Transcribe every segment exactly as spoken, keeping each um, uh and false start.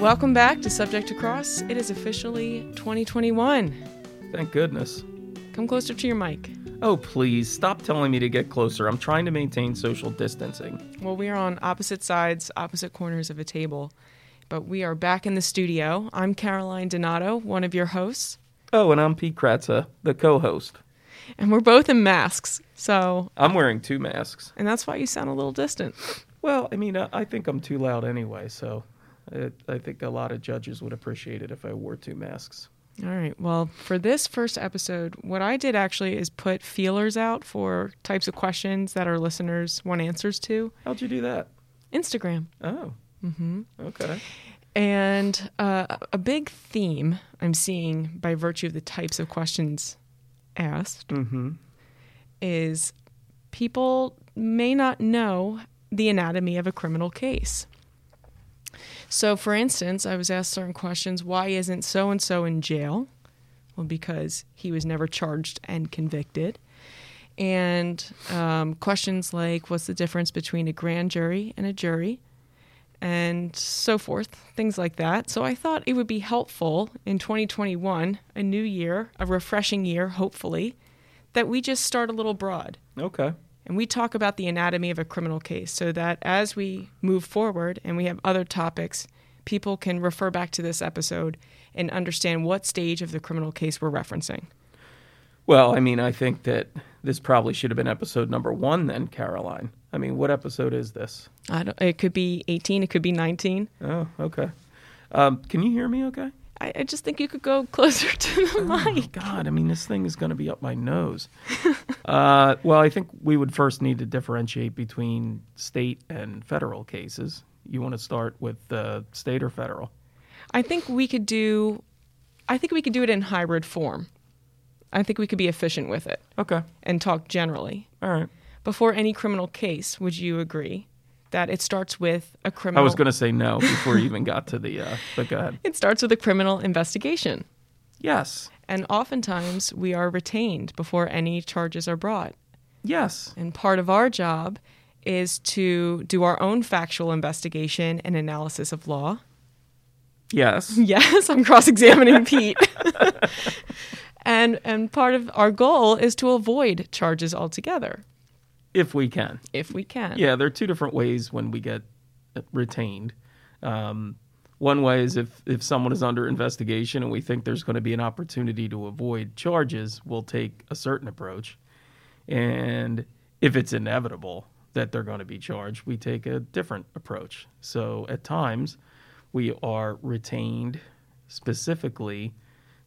Welcome back to Subject to Cross. It is officially twenty twenty-one. Thank goodness. Come closer to your mic. Oh, please. Stop telling me to get closer. I'm trying to maintain social distancing. Well, we are on opposite sides, opposite corners of a table. But we are back in the studio. I'm Caroline Donato, one of your hosts. Oh, and I'm Pete Kratza, the co-host. And we're both in masks, so... I'm wearing two masks. And that's why you sound a little distant. Well, I mean, I think I'm too loud anyway, so it, I think a lot of judges would appreciate it if I wore two masks. All right. Well, for this first episode, what I did actually is put feelers out for types of questions that our listeners want answers to. How'd you do that? Instagram. Oh. Mm-hmm. Okay. And uh, a big theme I'm seeing by virtue of the types of questions asked mm-hmm. is people may not know the anatomy of a criminal case. So, for instance, I was asked certain questions. Why isn't so-and-so in jail? Well, because he was never charged and convicted. And um, questions like, what's the difference between a grand jury and a jury? And so forth, things like that. So I thought it would be helpful in twenty twenty-one, a new year, a refreshing year, hopefully, that we just start a little broad. Okay. And we talk about the anatomy of a criminal case so that as we move forward and we have other topics, people can refer back to this episode and understand what stage of the criminal case we're referencing. Well, I mean, I think that this probably should have been episode number one then, Caroline. I mean, what episode is this? I don't, it could be eighteen. It could be nineteen. Oh, okay. Um, can you hear me okay? I, I just think you could go closer to the oh mic. God, I mean, this thing is going to be up my nose. uh, well, I think we would first need to differentiate between state and federal cases. You want to start with uh, state or federal? I think we could do. I think we could do it in hybrid form. I think we could be efficient with it. Okay. And talk generally. All right. Before any criminal case, would you agree that it starts with a criminal... I was going to say no before you even got to the... Uh, but go ahead. It starts with a criminal investigation. Yes. And oftentimes we are retained before any charges are brought. Yes. And part of our job is to do our own factual investigation and analysis of law. Yes. Yes, I'm cross-examining Pete. and And part of our goal is to avoid charges altogether. If we can. If we can. Yeah, there are two different ways when we get retained. Um, one way is if, if someone is under investigation and we think there's going to be an opportunity to avoid charges, we'll take a certain approach. And if it's inevitable that they're going to be charged, we take a different approach. So at times we are retained specifically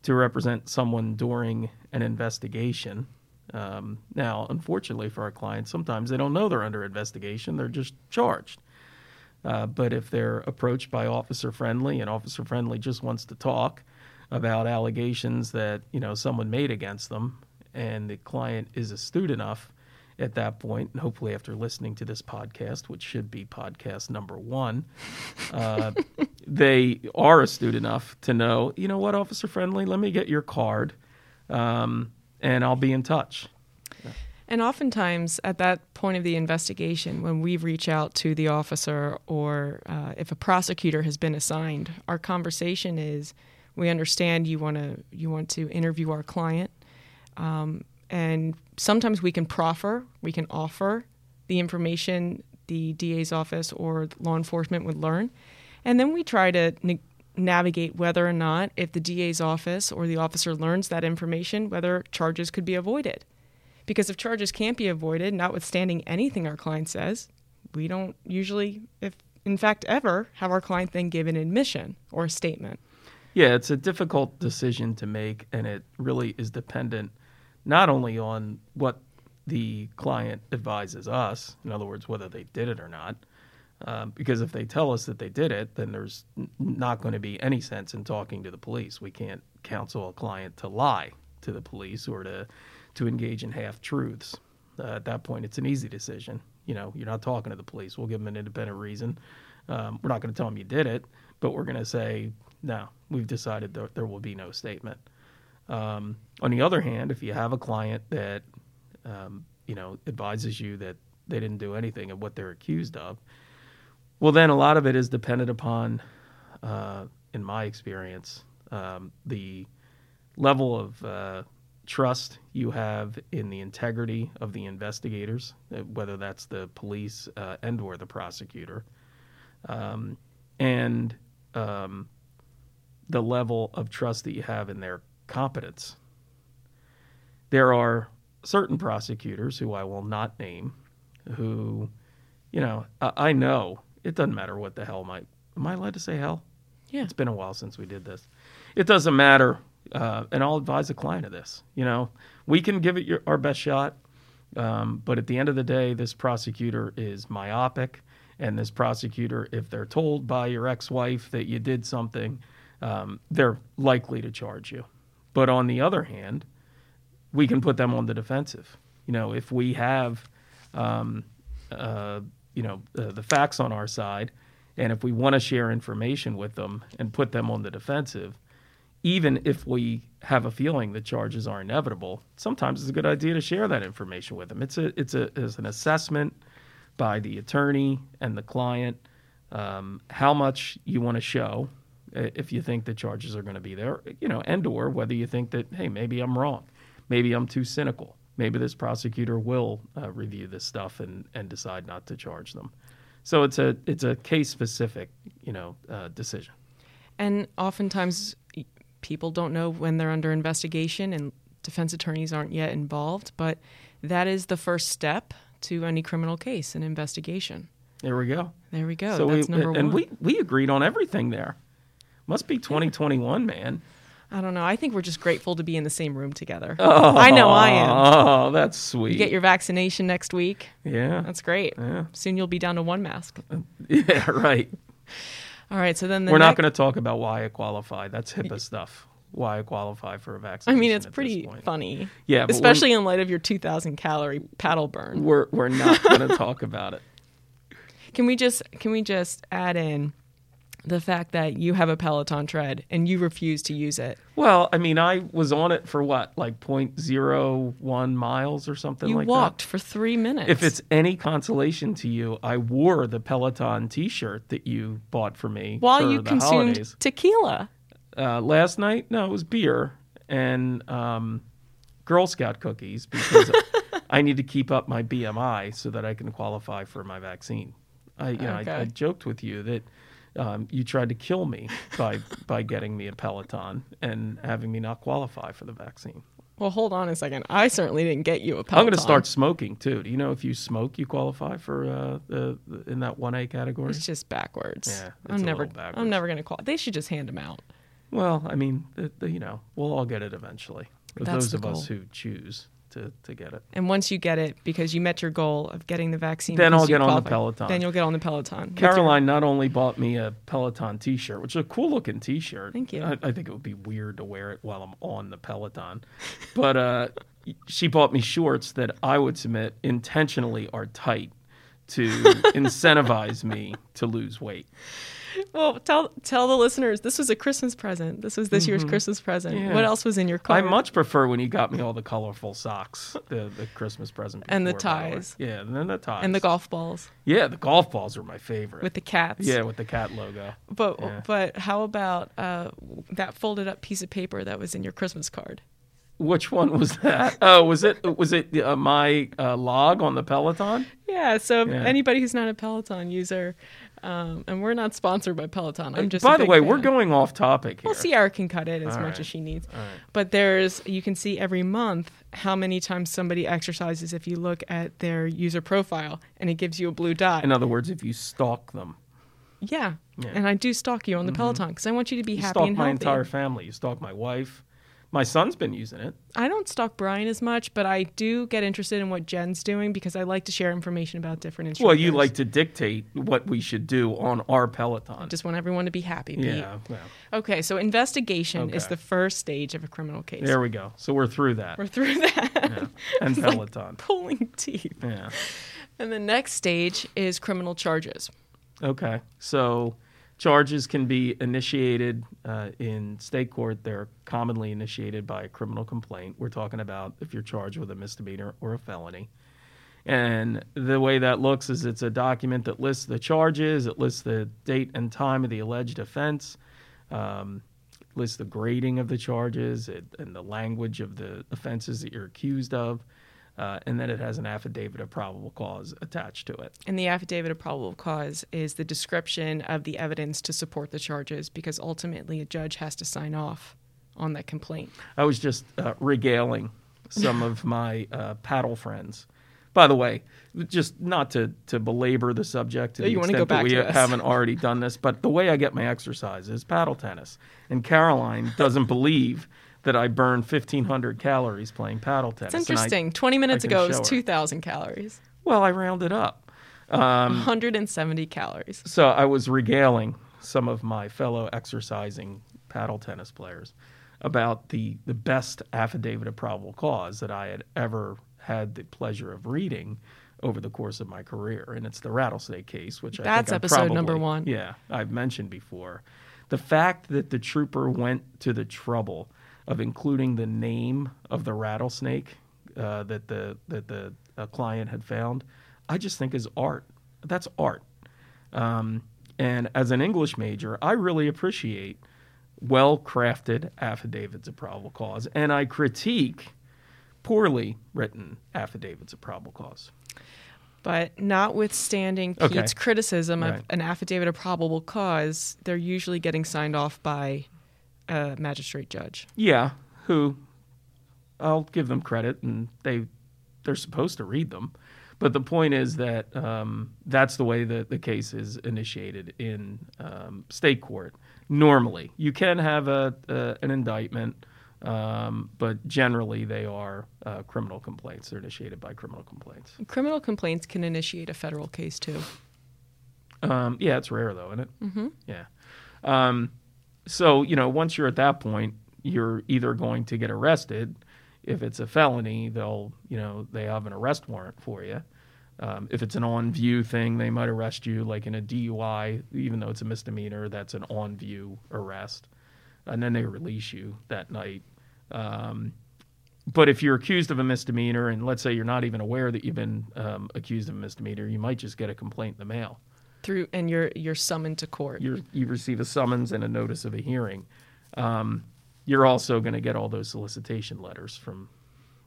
to represent someone during an investigation. Um, now, unfortunately for our clients, sometimes they don't know they're under investigation. They're just charged. Uh, but if they're approached by Officer Friendly and Officer Friendly just wants to talk about allegations that, you know, someone made against them and the client is astute enough at that point, and hopefully after listening to this podcast, which should be podcast number one, uh, they are astute enough to know, you know what, Officer Friendly, let me get your card. Um And I'll be in touch. Yeah. And oftentimes at that point of the investigation, when we reach out to the officer or uh, if a prosecutor has been assigned, our conversation is, we understand you want to you want to interview our client. Um, and sometimes we can proffer, we can offer the information the D A's office or law enforcement would learn. And then we try to ne- navigate whether or not, if the D A's office or the officer learns that information, whether charges could be avoided. Because if charges can't be avoided, notwithstanding anything our client says, we don't usually, if in fact ever, have our client then give an admission or a statement. Yeah, it's a difficult decision to make, and it really is dependent not only on what the client advises us, in other words, whether they did it or not, Um, because if they tell us that they did it, then there's n- not going to be any sense in talking to the police. We can't counsel a client to lie to the police or to, to engage in half-truths. Uh, at that point, it's an easy decision. You know, you're not talking to the police. We'll give them an independent reason. Um, we're not going to tell them you did it, but we're going to say, no, we've decided there, there will be no statement. Um, on the other hand, if you have a client that, um, you know, advises you that they didn't do anything of what they're accused of, well, then a lot of it is dependent upon uh, in my experience. Um, the level of uh, trust you have in the integrity of the investigators, whether that's the police uh, and or the prosecutor, um, and um, the level of trust that you have in their competence. There are certain prosecutors who I will not name who, you know, I, I know it doesn't matter what the hell my, am I allowed to say hell? Yeah. It's been a while since we did this. It doesn't matter. Uh, and I'll advise a client of this, you know, we can give it your, our best shot. Um, but at the end of the day, this prosecutor is myopic, and this prosecutor, if they're told by your ex-wife that you did something, um, they're likely to charge you. But on the other hand, we can put them on the defensive. You know, if we have, um, uh, you know, uh, the facts on our side, and if we want to share information with them and put them on the defensive, even if we have a feeling that charges are inevitable, sometimes it's a good idea to share that information with them. It's a it's a it's an assessment by the attorney and the client, um, how much you want to show if you think the charges are going to be there, you know, and or whether you think that, hey, maybe I'm wrong. Maybe I'm too cynical. Maybe this prosecutor will uh, review this stuff and, and decide not to charge them. So it's a it's a case specific, you know, uh, decision. And oftentimes people don't know when they're under investigation, and defense attorneys aren't yet involved. But that is the first step to any criminal case, an investigation. There we go. There we go. So that's we, number and one. And we we agreed on everything there. Must be twenty twenty-one, man. I don't know. I think we're just grateful to be in the same room together. Oh, I know I am. Oh, that's sweet. You get your vaccination next week. Yeah. That's great. Yeah. Soon you'll be down to one mask. Yeah, right. All right. So then the We're next... not going to talk about why I qualify. That's HIPAA stuff. Why I qualify for a vaccination. I mean, it's pretty funny. Yeah. Especially in light of your two thousand calorie paddle burn. We're we're not going to talk about it. Can we just can we just add in the fact that you have a Peloton tread and you refuse to use it? Well, I mean, I was on it for what, like zero point zero one miles or something you like that? You walked for three minutes. If it's any consolation to you, I wore the Peloton T-shirt that you bought for me while for you the consumed holidays. Tequila. Uh, last night, no, it was beer and um, Girl Scout cookies because I need to keep up my B M I so that I can qualify for my vaccine. I, you okay. know, I, I joked with you that. Um, you tried to kill me by by getting me a Peloton and having me not qualify for the vaccine. Well, hold on a second. I certainly didn't get you a Peloton. I'm going to start smoking, too. Do you know if you smoke, you qualify for uh, the, the in that one A category? It's just backwards. Yeah, it's I'm a never, little backwards. I'm never going to qualify. They should just hand them out. Well, I mean, the, the, you know, we'll all get it eventually. Those of goal. us who choose to, to get it. And once you get it, because you met your goal of getting the vaccine, then I'll get on the Peloton. Then you'll get on the Peloton. Caroline your... not only bought me a Peloton T-shirt, which is a cool-looking T-shirt. Thank you. I, I think it would be weird to wear it while I'm on the Peloton. But uh, she bought me shorts that I would submit intentionally are tight to incentivize me to lose weight. Well, tell tell the listeners, this was a Christmas present. This was this mm-hmm. year's Christmas present. Yeah. What else was in your car? I much prefer when you got me all the colorful socks, the, the Christmas present. And the ties. Yeah, and then the ties. And the golf balls. Yeah, the golf balls are my favorite. With the cats. Yeah, with the cat logo. But yeah. but how about uh, that folded up piece of paper that was in your Christmas card? Which one was that? Oh, was it was it uh, my uh, log on the Peloton? Yeah, so yeah. Anybody who's not a Peloton user... Um, and we're not sponsored by Peloton. I'm just. By the way, fan. We're going off topic here. Well, Ciara can cut it as All much right. as she needs. Right. But there's, you can see every month how many times somebody exercises if you look at their user profile, and it gives you a blue dot. In other words, if you stalk them. Yeah, yeah. And I do stalk you on the mm-hmm. Peloton because I want you to be you happy and healthy. You stalk my entire family. You stalk my wife. My son's been using it. I don't stalk Brian as much, but I do get interested in what Jen's doing because I like to share information about different instructors. Well, you like to dictate what we should do on our Peloton. I just want everyone to be happy, Pete. Yeah. yeah. Okay, so investigation okay. is the first stage of a criminal case. There we go. So we're through that. We're through that. Yeah. And it's Peloton. Like pulling teeth. Yeah. And the next stage is criminal charges. Okay, so... Charges can be initiated uh, in state court. They're commonly initiated by a criminal complaint. We're talking about if you're charged with a misdemeanor or a felony. And the way that looks is it's a document that lists the charges, it lists the date and time of the alleged offense, um, lists the grading of the charges it, and the language of the offenses that you're accused of. Uh, and then it has an affidavit of probable cause attached to it. And the affidavit of probable cause is the description of the evidence to support the charges, because ultimately a judge has to sign off on that complaint. I was just uh, regaling some of my uh, paddle friends. By the way, just not to, to belabor the subject to the extent go back that we haven't already done this, but the way I get my exercise is paddle tennis. And Caroline doesn't believe that I burn fifteen hundred calories playing paddle tennis. It's interesting. I, twenty minutes ago, it was two thousand calories. Well, I rounded up. Um, one hundred seventy calories. So I was regaling some of my fellow exercising paddle tennis players about the, the best affidavit of probable cause that I had ever had the pleasure of reading over the course of my career, and it's the rattlesnake case, which I That's think I episode probably, number one. Yeah, I've mentioned before. The fact that the trooper went to the trouble of including the name of the rattlesnake uh, that the that the uh, client had found, I just think is art. That's art. Um, and as an English major, I really appreciate well-crafted affidavits of probable cause, and I critique poorly written affidavits of probable cause. But notwithstanding Pete's okay. criticism of right. an affidavit of probable cause, they're usually getting signed off by a magistrate judge. Yeah, who I'll give them credit, and they, they're supposed to read them. But the point is that um, that's the way that the case is initiated in um, state court. Normally, you can have a uh, an indictment, Um, but generally they are uh, criminal complaints. They're initiated by criminal complaints. Criminal complaints can initiate a federal case too. Um, yeah, it's rare though, isn't it? Mm-hmm. Yeah. Um, so, you know, once you're at that point, you're either going to get arrested. If it's a felony, they'll, you know, they have an arrest warrant for you. Um, if it's an on-view thing, they might arrest you, like in a D U I, even though it's a misdemeanor, that's an on-view arrest. And then they release you that night. Um, but if you're accused of a misdemeanor, and let's say you're not even aware that you've been um, accused of a misdemeanor, you might just get a complaint in the mail. Through and you're you're summoned to court. You're, you receive a summons and a notice of a hearing. Um, you're also going to get all those solicitation letters from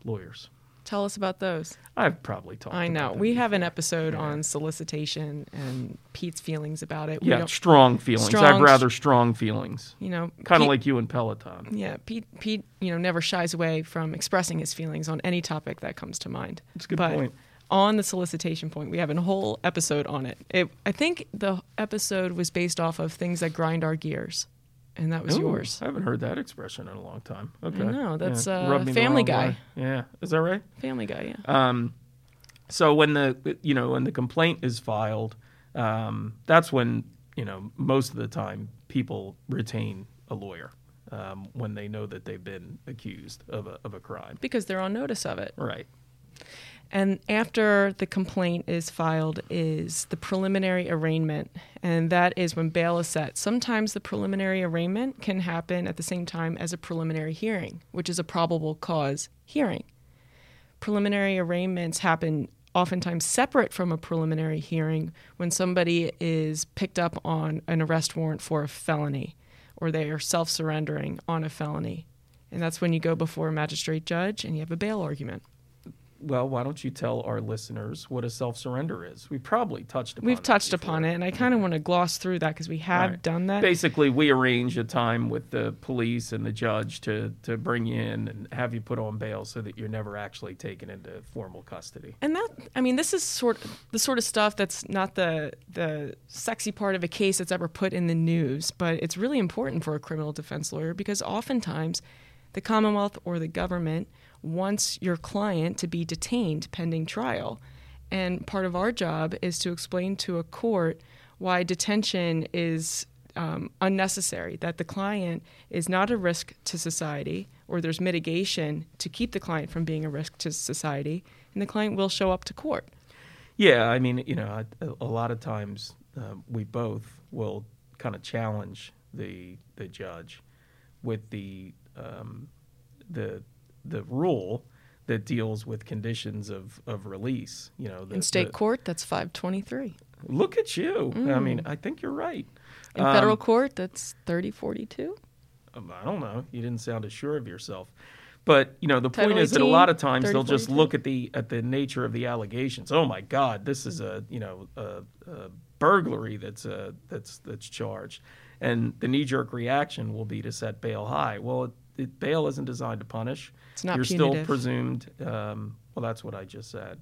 lawyers. Tell us about those. I've probably talked I know. About we before. have an episode yeah. on solicitation and Pete's feelings about it. We yeah, strong feelings. Strong, I've rather strong feelings. You know, kind of like you and Peloton. Yeah, Pete, Pete, you know, never shies away from expressing his feelings on any topic that comes to mind. That's a good but point. On the solicitation point, we have a whole episode on it. it. I think the episode was based off of things that grind our gears. And that was Ooh, yours. I haven't heard that expression in a long time. Okay. No, that's yeah. uh, Family Guy. Way. Yeah. Is that right? Family Guy, yeah. Um, so when the, you know, when the complaint is filed, um, that's when, you know, most of the time people retain a lawyer um, when they know that they've been accused of a, of a crime. Because they're on notice of it. Right. And after the complaint is filed is the preliminary arraignment, and that is when bail is set. Sometimes the preliminary arraignment can happen at the same time as a preliminary hearing, which is a probable cause hearing. Preliminary arraignments happen oftentimes separate from a preliminary hearing when somebody is picked up on an arrest warrant for a felony, or they are self-surrendering on a felony. And that's when you go before a magistrate judge and you have a bail argument. Well, why don't you tell our listeners what a self-surrender is? We probably touched upon it. We've touched upon it, and I kind of want to gloss through that because we have done that. Basically, we arrange a time with the police and the judge to, to bring you in and have you put on bail so that you're never actually taken into formal custody. And that, I mean, this is sort of the sort of stuff that's not the the sexy part of a case that's ever put in the news, but it's really important for a criminal defense lawyer because oftentimes the Commonwealth or the government wants your client to be detained pending trial. And part of our job is to explain to a court why detention is um, unnecessary, that the client is not a risk to society, or there's mitigation to keep the client from being a risk to society, and the client will show up to court. Yeah, I mean, you know, a, a lot of times uh, we both will kind of challenge the the judge with the um, the the rule that deals with conditions of, of release. You know, the, in state the, court, that's five twenty-three. Look at you. Mm. I mean, I think you're right. In um, federal court, that's thirty forty-two. I don't know. You didn't sound as sure of yourself. But, you know, the point is that a lot of times they'll just look at the at the nature of the allegations. Oh, my God, this is a, you know, a, a burglary that's a, that's that's charged. And the knee-jerk reaction will be to set bail high. Well, it, it, bail isn't designed to punish. It's not punitive. You're still presumed. Um, well, that's what I just said.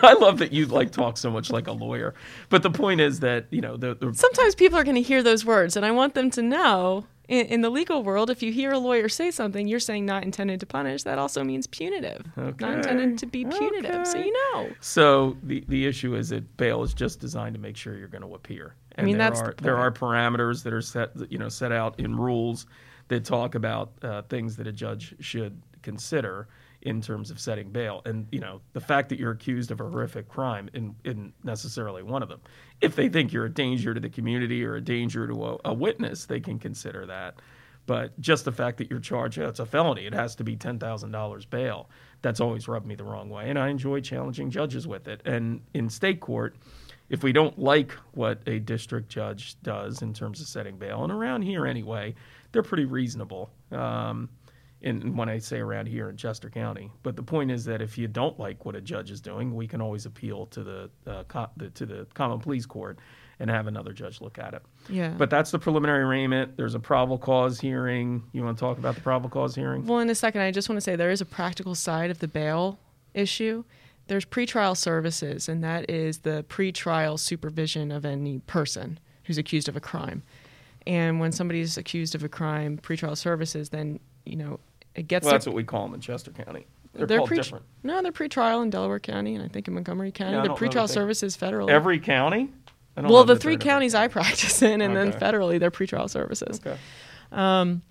I love that you like talk so much like a lawyer. But the point is that, you know, the, the sometimes people are going to hear those words, and I want them to know in, in the legal world, if you hear a lawyer say something, you're saying not intended to punish. That also means punitive, okay. Not intended to be punitive. Okay. So you know. So the, the issue is that bail is just designed to make sure you're going to appear. And I mean, there that's are, the there are parameters that are set, you know, set out in rules that talk about uh, things that a judge should consider in terms of setting bail. And, you know, the fact that you're accused of a horrific crime isn't necessarily one of them. If they think you're a danger to the community or a danger to a, a witness, they can consider that. But just the fact that you're charged, oh, it's a felony, it has to be ten thousand dollars bail, that's always rubbed me the wrong way. And I enjoy challenging judges with it. And in state court, if we don't like what a district judge does in terms of setting bail, and around here anyway, they're pretty reasonable. Um, And when I say around here in Chester County, but the point is that if you don't like what a judge is doing, we can always appeal to the, uh, co- the to the Common Pleas Court and have another judge look at it. Yeah. But that's the preliminary arraignment. There's a probable cause hearing. You want to talk about the probable cause hearing? Well, in a second, I just want to say there is a practical side of the bail issue. There's pretrial services, and that is the pretrial supervision of any person who's accused of a crime. And when somebody's accused of a crime, pretrial services, then, you know, it gets. Well, that's what we call them in Chester County. They're, they're called pre- different. No, they're pretrial in Delaware County, and I think in Montgomery County. Yeah, they're pretrial services federally. Every county? I don't well, the three counties I practice in, and okay. Then federally, they're pretrial services. Okay. Um,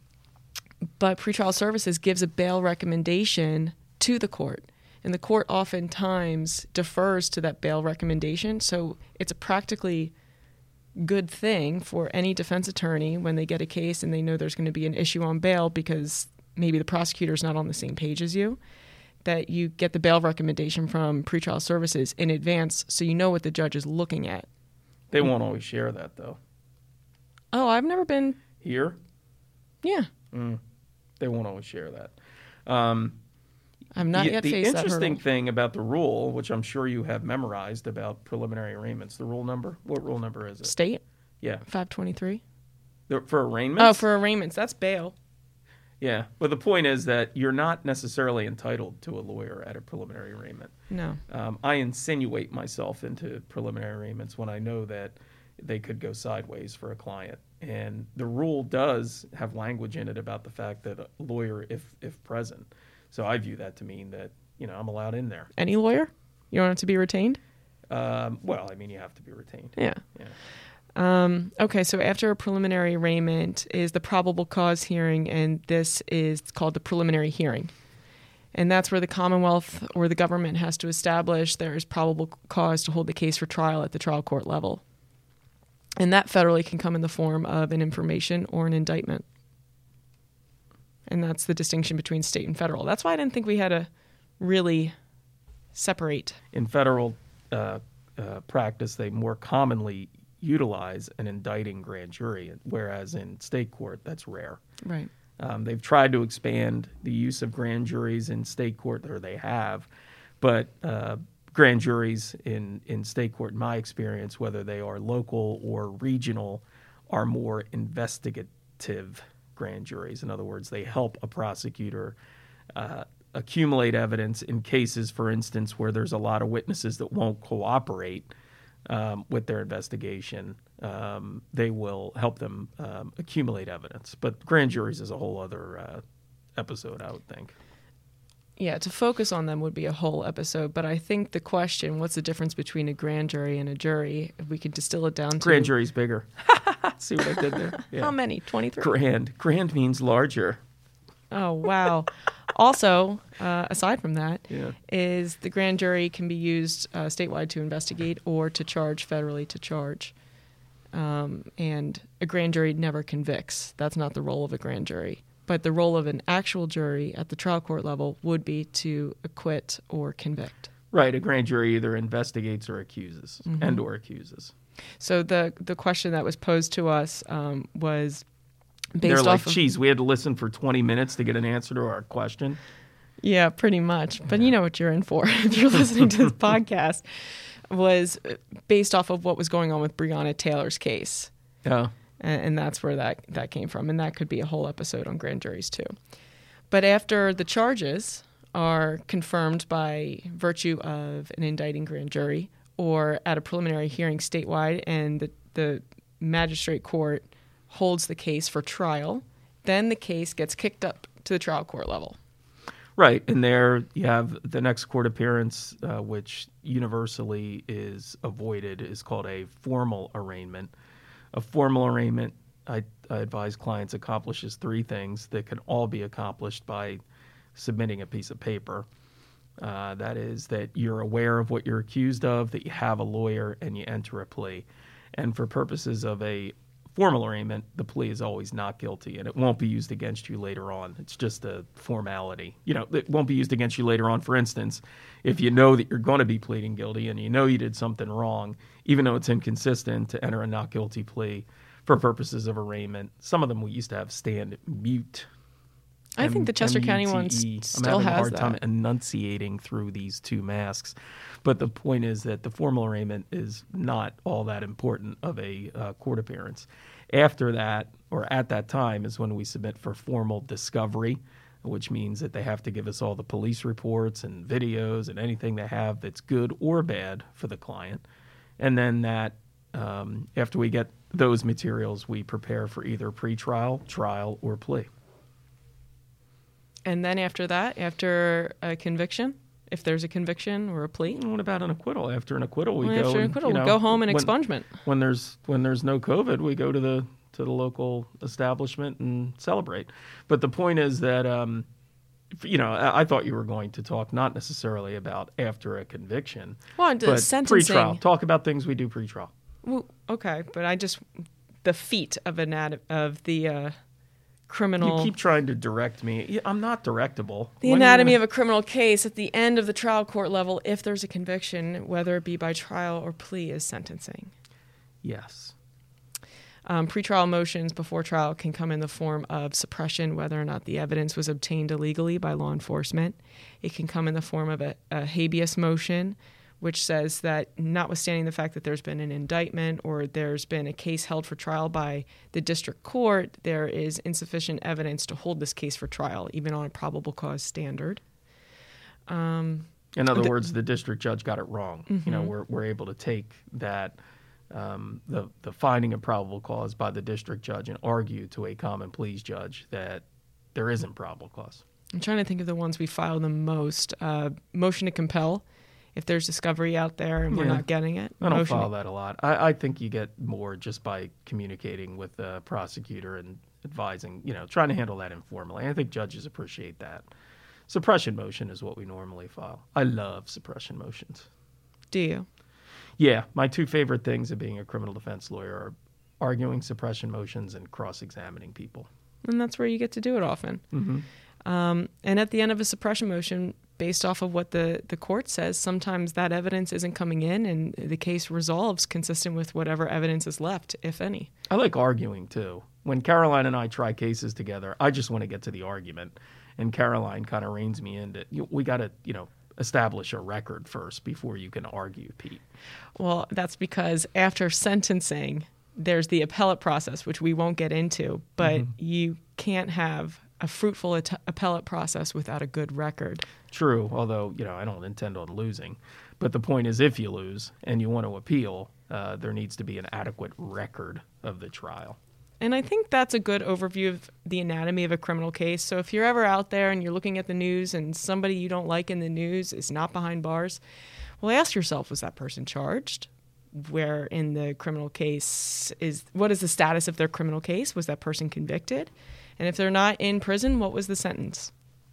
but pretrial services gives a bail recommendation to the court, and the court oftentimes defers to that bail recommendation. So it's a practically good thing for any defense attorney when they get a case and they know there's going to be an issue on bail because maybe the prosecutor's not on the same page as you, that you get the bail recommendation from pretrial services in advance so you know what the judge is looking at. They won't always share that, though. Oh, I've never been... Here? Yeah. Mm. They won't always share that. Um, I've not the, yet faced that The interesting that thing about the rule, which I'm sure you have memorized about preliminary arraignments, the rule number, what rule number is it? State? Yeah. five twenty-three. The, for arraignments? Oh, for arraignments. That's bail. Yeah, but the point is that you're not necessarily entitled to a lawyer at a preliminary arraignment. No. Um, I insinuate myself into preliminary arraignments when I know that they could go sideways for a client. And the rule does have language in it about the fact that a lawyer, if if present. So I view that to mean that, you know, I'm allowed in there. Any lawyer? You don't have to be retained? Um, well, I mean, you have to be retained. Yeah. Yeah. Um, okay, so after a preliminary arraignment is the probable cause hearing, and this is called the preliminary hearing. And that's where the Commonwealth or the government has to establish there is probable cause to hold the case for trial at the trial court level. And that federally can come in the form of an information or an indictment. And that's the distinction between state and federal. That's why I didn't think we had to really separate. In federal uh, uh, practice, they more commonly utilize an indicting grand jury, whereas in state court, that's rare. Right. Um, they've tried to expand the use of grand juries in state court, or they have, but uh, grand juries in, in state court, in my experience, whether they are local or regional, are more investigative grand juries. In other words, they help a prosecutor uh, accumulate evidence in cases, for instance, where there's a lot of witnesses that won't cooperate Um, with their investigation. Um, they will help them um, accumulate evidence. But grand juries is a whole other uh, episode, I would think. Yeah, to focus on them would be a whole episode. But I think the question, what's the difference between a grand jury and a jury, if we could distill it down to... Grand jury's bigger. See what I did there? Yeah. How many? twenty-three? Grand. Grand means larger. Oh, wow. Also, uh, aside from that, yeah. is the grand jury can be used uh, statewide to investigate or to charge, federally to charge. Um, and a grand jury never convicts. That's not the role of a grand jury. but the role of an actual jury at the trial court level would be to acquit or convict. Right, a grand jury either investigates or accuses, mm-hmm. and or accuses. So the the question that was posed to us um, was based They're off like, of... They're like, geez, we had to listen for twenty minutes to get an answer to our question. Yeah, pretty much. But you know what you're in for if you're listening to this podcast, was based off of what was going on with Breonna Taylor's case. Yeah. And, and that's where that, that came from. And that could be a whole episode on grand juries too. But after the charges are confirmed by virtue of an indicting grand jury or at a preliminary hearing statewide, and the, the magistrate court holds the case for trial, then the case gets kicked up to the trial court level. Right, and there you have the next court appearance, uh, which universally is avoided, is called a formal arraignment. A formal arraignment, I, I advise clients, accomplishes three things that can all be accomplished by submitting a piece of paper. Uh, that is that you're aware of what you're accused of, that you have a lawyer, and you enter a plea. And for purposes of a formal arraignment, the plea is always not guilty, and it won't be used against you later on. It's just a formality. You know, it won't be used against you later on. For instance, if you know that you're going to be pleading guilty and you know you did something wrong, even though it's inconsistent, to enter a not guilty plea for purposes of arraignment. Some of them we used to have stand mute. I M- think the Chester M U T E. County one still has that. I'm having a hard that. time enunciating through these two masks. But the point is that the formal arraignment is not all that important of a uh, court appearance. After that, or at that time, is when we submit for formal discovery, which means that they have to give us all the police reports and videos and anything they have that's good or bad for the client. And then that, um, after we get those materials, we prepare for either pretrial, trial, or plea. And then after that, after a conviction, if there's a conviction or a plea, what about an acquittal? After an acquittal, we well, go. After an acquittal, and, you know, we go home and when, expungement. When there's when there's no COVID, we go to the to the local establishment and celebrate. But the point is that, um, you know, I, I thought you were going to talk not necessarily about after a conviction, well, but sentencing. Pretrial. Talk about things we do pretrial. Well, okay, but I just the feat of an of the. Uh, Criminal. You keep trying to direct me. I'm not directable. The when anatomy gonna... of a criminal case at the end of the trial court level, if there's a conviction, whether it be by trial or plea, is sentencing. Yes. Um, pretrial motions before trial can come in the form of suppression, whether or not the evidence was obtained illegally by law enforcement. It can come in the form of a, a habeas motion, which says that notwithstanding the fact that there's been an indictment or there's been a case held for trial by the district court, there is insufficient evidence to hold this case for trial, even on a probable cause standard. Um, In other the, words, the district judge got it wrong. Mm-hmm. You know, we're we're able to take that um, the the finding of probable cause by the district judge and argue to a common pleas judge that there isn't probable cause. I'm trying to think of the ones we filed the most. Uh, motion to compel. If there's discovery out there and we're yeah. not getting it. I don't motion. follow that a lot. I, I think you get more just by communicating with the prosecutor and advising, you know, trying to handle that informally. I think judges appreciate that. Suppression motion is what we normally file. I love suppression motions. Do you? Yeah. My two favorite things of being a criminal defense lawyer are arguing suppression motions and cross-examining people. And that's where you get to do it often. Mm-hmm. Um, and at the end of a suppression motion, based off of what the, the court says, sometimes that evidence isn't coming in and the case resolves consistent with whatever evidence is left, if any. I like arguing, too. When Caroline and I try cases together, I just want to get to the argument. And Caroline kind of reins me in that we got to, you know, establish a record first before you can argue, Pete. Well, that's because after sentencing, there's the appellate process, which we won't get into, but mm-hmm. you can't have a fruitful at- appellate process without a good record. True, although, you know, I don't intend on losing. But the point is, if you lose and you want to appeal, uh, there needs to be an adequate record of the trial. And I think that's a good overview of the anatomy of a criminal case. So if you're ever out there and you're looking at the news and somebody you don't like in the news is not behind bars, well, ask yourself, was that person charged? Where in the criminal case is, what is the status of their criminal case? Was that person convicted? And if they're not in prison, what was the sentence?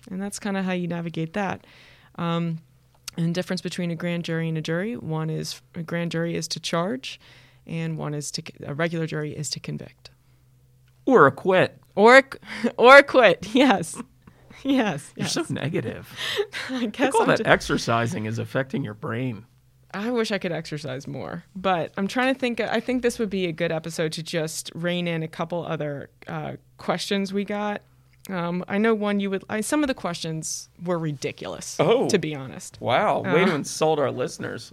And that's kind of how you navigate that. Um, and the difference between a grand jury and a jury, one is a grand jury is to charge, and one is to a regular jury is to convict. Or acquit. Or or quit. Yes. Yes. You're yes. so negative. I guess all that just... exercising is affecting your brain. I wish I could exercise more, but I'm trying to think. I think this would be a good episode to just rein in a couple other uh, questions we got. Um, I know one you would. I, some of the questions were ridiculous. Oh, to be honest. Wow, uh, way to insult our listeners.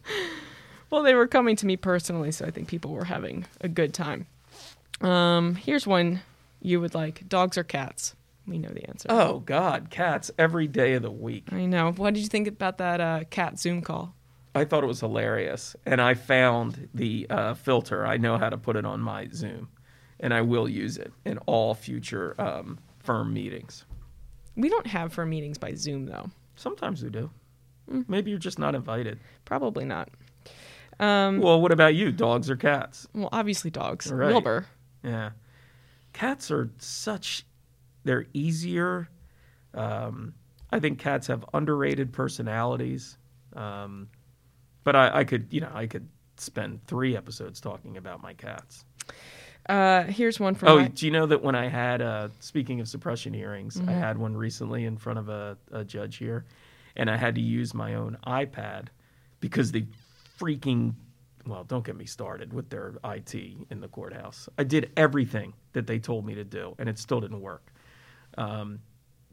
Well, they were coming to me personally, so I think people were having a good time. Um, here's one you would like: dogs or cats? We know the answer. Oh God, cats every day of the week. I know. What did you think about that uh, cat Zoom call? I thought it was hilarious, and I found the uh, filter. I know how to put it on my Zoom, and I will use it in all future um, firm meetings. We don't have firm meetings by Zoom, though. Sometimes we do. Mm. Maybe you're just not invited. Probably not. Um, well, what about you, dogs or cats? Well, obviously dogs. Right. Wilbur. Yeah. Cats are such... They're easier. Um, I think cats have underrated personalities. Um But I, I could, you know, I could spend three episodes talking about my cats. Uh, here's one from. Oh, my... do you know that when I had, uh, speaking of suppression hearings, mm-hmm. I had one recently in front of a, a judge here, and I had to use my own iPad because the freaking, well, don't get me started with their I T in the courthouse. I did everything that they told me to do, and it still didn't work. Um,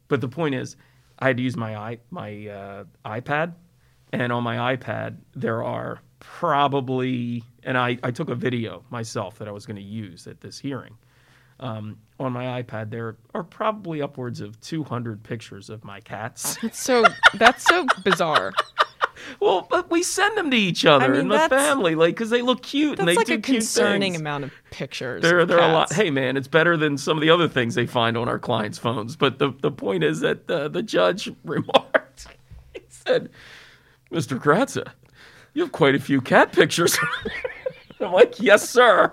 but the point is, I had to use my my uh, iPad. And on my iPad, there are probably, and I, I took a video myself that I was going to use at this hearing. Um, on my iPad, there are probably upwards of two hundred pictures of my cats. That's so, that's so bizarre. Well, but we send them to each other I mean, and the family, like, because they look cute and they like do cute things. That's like a concerning amount of pictures. There, there are a lot. Hey, man, it's better than some of the other things they find on our clients' phones. But the, the point is that uh, the judge remarked, he said... Mister Kratza, you have quite a few cat pictures. I'm like, yes, sir.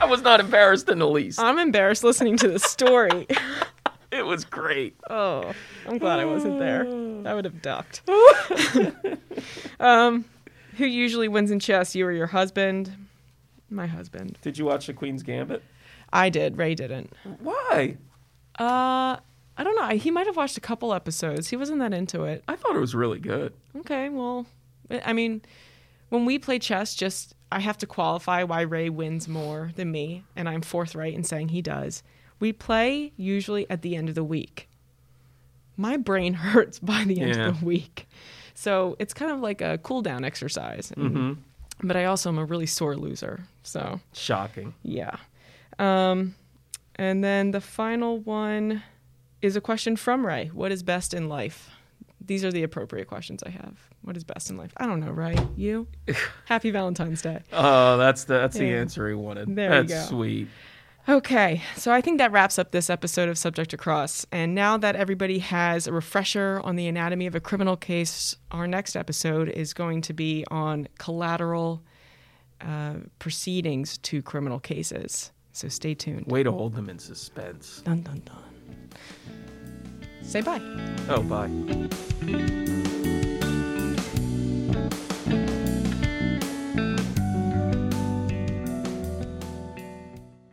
I was not embarrassed in the least. I'm embarrassed listening to this story. It was great. Oh, I'm glad I wasn't there. I would have ducked. um, who usually wins in chess, you or your husband? My husband. Did you watch The Queen's Gambit? I did. Ray didn't. Why? Uh... I don't know. He might have watched a couple episodes. He wasn't that into it. I thought it was really good. Okay, well, I mean, when we play chess, just I have to qualify why Ray wins more than me, and I'm forthright in saying he does. We play usually at the end of the week. My brain hurts by the end yeah. of the week. So it's kind of like a cool-down exercise. And, mm-hmm. But I also am a really sore loser. So shocking. Yeah. Um, and then the final one... is a question from Ray. What is best in life? These are the appropriate questions I have. What is best in life? I don't know, Ray. You? Happy Valentine's Day. Oh, that's the, that's yeah. the answer he wanted. There that's you go. That's sweet. Okay, so I think that wraps up this episode of Subject to Cross. And now that everybody has a refresher on the anatomy of a criminal case, our next episode is going to be on collateral uh, proceedings to criminal cases. So stay tuned. Way to hold them in suspense. Dun, dun, dun. Say bye. Oh, bye.